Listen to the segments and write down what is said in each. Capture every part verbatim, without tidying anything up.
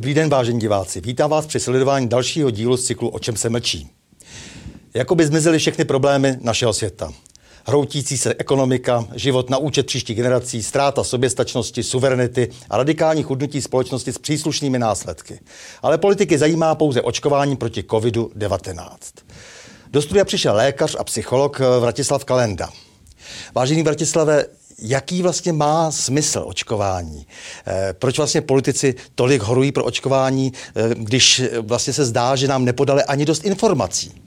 Dobrý den, vážení diváci. Vítám vás při sledování dalšího dílu z cyklu O čem se mlčí. Jakoby zmizely všechny problémy našeho světa. Hroutící se ekonomika, život na účet příští generací, ztráta soběstačnosti, suverenity a radikální chudnutí společnosti s příslušnými následky. Ale politiky zajímá pouze očkování proti kovidu devatenáct. Do studia přišel lékař a psycholog Vratislav Kalenda. Vážený Vratislave, jaký vlastně má smysl očkování? Proč vlastně politici tolik horují pro očkování, když vlastně se zdá, že nám nepodali ani dost informací?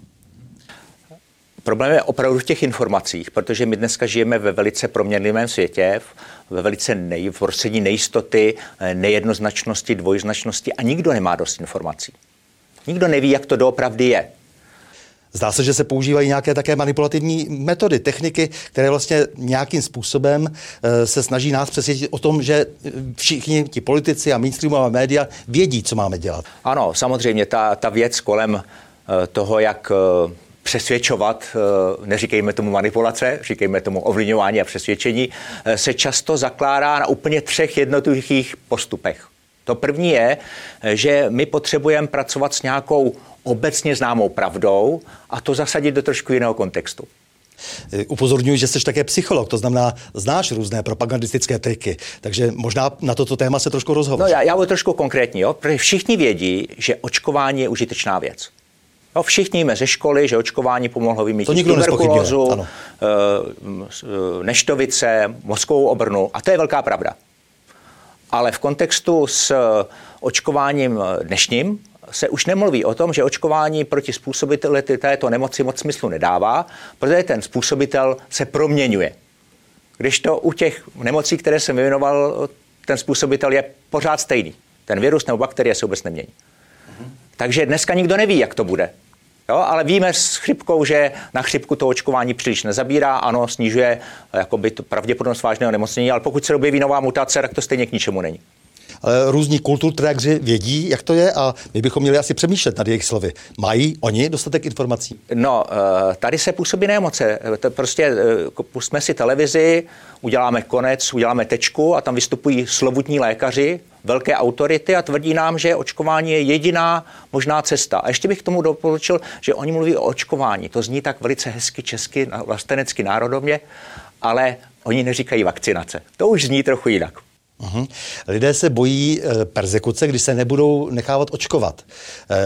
Problém je opravdu v těch informacích, protože my dneska žijeme ve velice proměnlivém světě, ve velice nej, v prostředí nejistoty, nejednoznačnosti, dvojznačnosti a nikdo nemá dost informací. Nikdo neví, jak to doopravdy je. Zdá se, že se používají nějaké také manipulativní metody, techniky, které vlastně nějakým způsobem se snaží nás přesvědčit o tom, že všichni ti politici a mainstreamová média vědí, co máme dělat. Ano, samozřejmě ta, ta věc kolem toho, jak přesvědčovat, neříkejme tomu manipulace, říkejme tomu ovlivňování a přesvědčení, se často zakládá na úplně třech jednoduchých postupech. To první je, že my potřebujeme pracovat s nějakou obecně známou pravdou a to zasadit do trošku jiného kontextu. Upozorňuji, že jsi také psycholog, to znamená, znáš různé propagandistické triky, takže možná na toto téma se trošku rozhovoří. No já, já budu trošku konkrétní, jo? Protože všichni vědí, že očkování je užitečná věc. No, všichni jíme ze školy, že očkování pomohlo vymýtit tuberkulózu, neštovice, mozkovou obrnu a to je velká pravda. Ale v kontextu s očkováním dnešním se už nemluví o tom, že očkování proti způsobiteli této nemoci moc smyslu nedává, protože ten způsobitel se proměňuje. Když to u těch nemocí, které jsem vyjmenoval, ten způsobitel je pořád stejný. Ten virus nebo bakterie se vůbec nemění. Takže dneska nikdo neví, jak to bude. Jo, ale víme s chřipkou, že na chřipku to očkování příliš nezabírá, ano, snižuje jakoby pravděpodobnost vážného nemocnění, ale pokud se objeví nová mutace, tak to stejně k ničemu není. Ale různí kulturtrakři vědí, jak to je a my bychom měli asi přemýšlet nad jejich slovy. Mají oni dostatek informací? No, tady se působí nemoce. Prostě pustíme si televizi, uděláme konec, uděláme tečku a tam vystupují slovutní lékaři, velké autority a tvrdí nám, že očkování je jediná možná cesta. A ještě bych k tomu doporučil, že oni mluví o očkování. To zní tak velice hezky česky, vlastenecky, národovně, ale oni neříkají vakcinace. To už zní trochu jinak. Uhum. Lidé se bojí e, perzekuce, když se nebudou nechávat očkovat.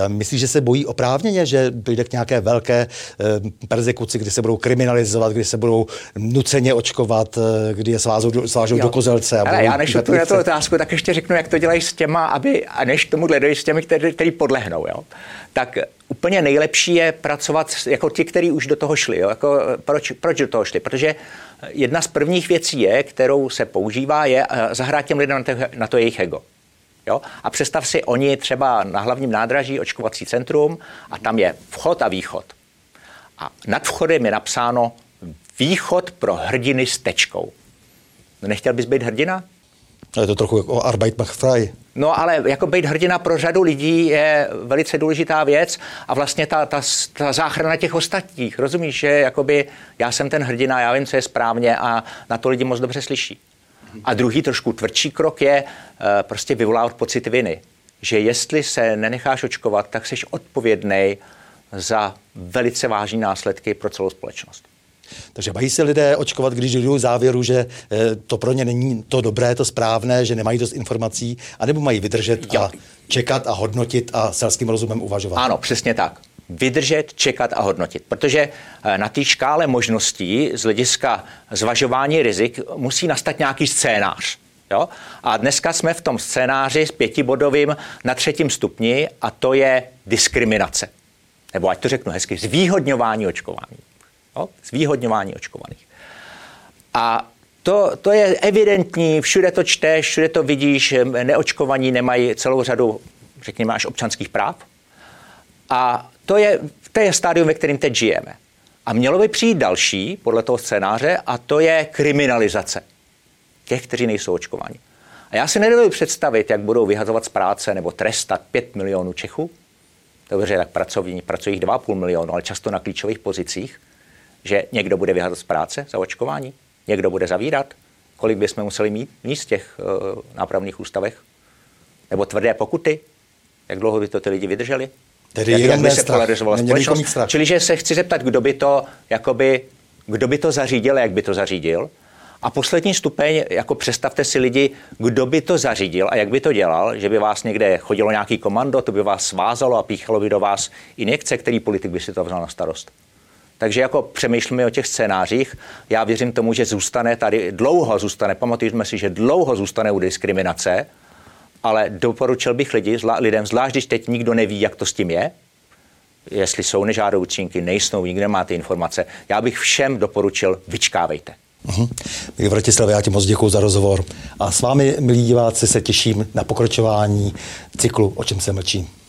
E, myslíš, že se bojí oprávněně, že dojde k nějaké velké e, perzekuci, kdy se budou kriminalizovat, kdy se budou nuceně očkovat, e, kdy je svázou do, svážou do kozelce? A já než odpovím na tu otázku, tak ještě řeknu, jak to dělají s těma, aby, a než tomu dojdeš s těmi, který, který podlehnou. Jo? Tak úplně nejlepší je pracovat jako ti, kteří už do toho šli. Jo? Jako, proč, proč do toho šli? Protože jedna z prvních věcí je, kterou se používá, je zahrát těm lidem na to, na to jejich ego. Jo? A představ si, oni třeba na hlavním nádraží očkovací centrum a tam je vchod a východ. A nad vchodem je napsáno východ pro hrdiny s tečkou. Nechtěl bys být hrdina? Je to trochu jako Arbeit macht frei. No ale jako být hrdina pro řadu lidí je velice důležitá věc a vlastně ta, ta, ta záchrana těch ostatních. Rozumíš, že jakoby já jsem ten hrdina, já vím, co je správně a na to lidi moc dobře slyší. A druhý trošku tvrdší krok je prostě vyvolávat pocit viny. Že jestli se nenecháš očkovat, tak jsi odpovědnej za velice vážné následky pro celou společnost. Takže mají se lidé očkovat, když jdou závěru, že to pro ně není to dobré, to správné, že nemají dost informací, anebo mají vydržet a čekat a hodnotit a selským rozumem uvažovat? Ano, přesně tak. Vydržet, čekat a hodnotit. Protože na té škále možností z hlediska zvažování rizik musí nastat nějaký scénář. Jo? A dneska jsme v tom scénáři s pětibodovým na třetím stupni a to je diskriminace. Nebo ať to řeknu hezky, zvýhodňování očkování. No, zvýhodňování očkovaných. A to, to je evidentní, všude to čteš, všude to vidíš, neočkovaní nemají celou řadu, řekněme, až občanských práv. A to je, to je stádium, ve kterém teď žijeme. A mělo by přijít další, podle toho scénáře, a to je kriminalizace těch, kteří nejsou očkováni. A já si nedovedu představit, jak budou vyhazovat z práce nebo trestat pět milionů Čechů. Dobře, tak pracovní, pracují dva a půl milionu, ale často na klíčových pozicích. Že někdo bude vyhazovat z práce za očkování, někdo bude zavírat, kolik bychom museli mít míst v těch uh, nápravných ústavech, nebo tvrdé pokuty, Jak dlouho by to ty lidi vydrželi? Tedy jak, jak by se polarizovala společnost? Čiliže se chci zeptat, kdo by to, jakoby, kdo by to zařídil a jak by to zařídil? A poslední stupeň, jako představte si lidi, kdo by to zařídil a jak by to dělal, že by vás někde chodilo nějaký komando, to by vás svázalo a píchalo by do vás injekce, který politik by si to vzal na starost. Takže jako přemýšlíme o těch scénářích. Já věřím tomu, že zůstane tady, dlouho zůstane, pamatujeme si, že dlouho zůstane u diskriminace, ale doporučil bych lidi, zla, lidem, zvlášť když teď nikdo neví, jak to s tím je, jestli jsou nežádoucí účinky, nejsou, nikdo nemá ty informace. Já bych všem doporučil, vyčkávejte. Uhum. Vratislav, já ti moc děkuju za rozhovor a s vámi, milí diváci, se těším na pokračování cyklu O čem se mlčí.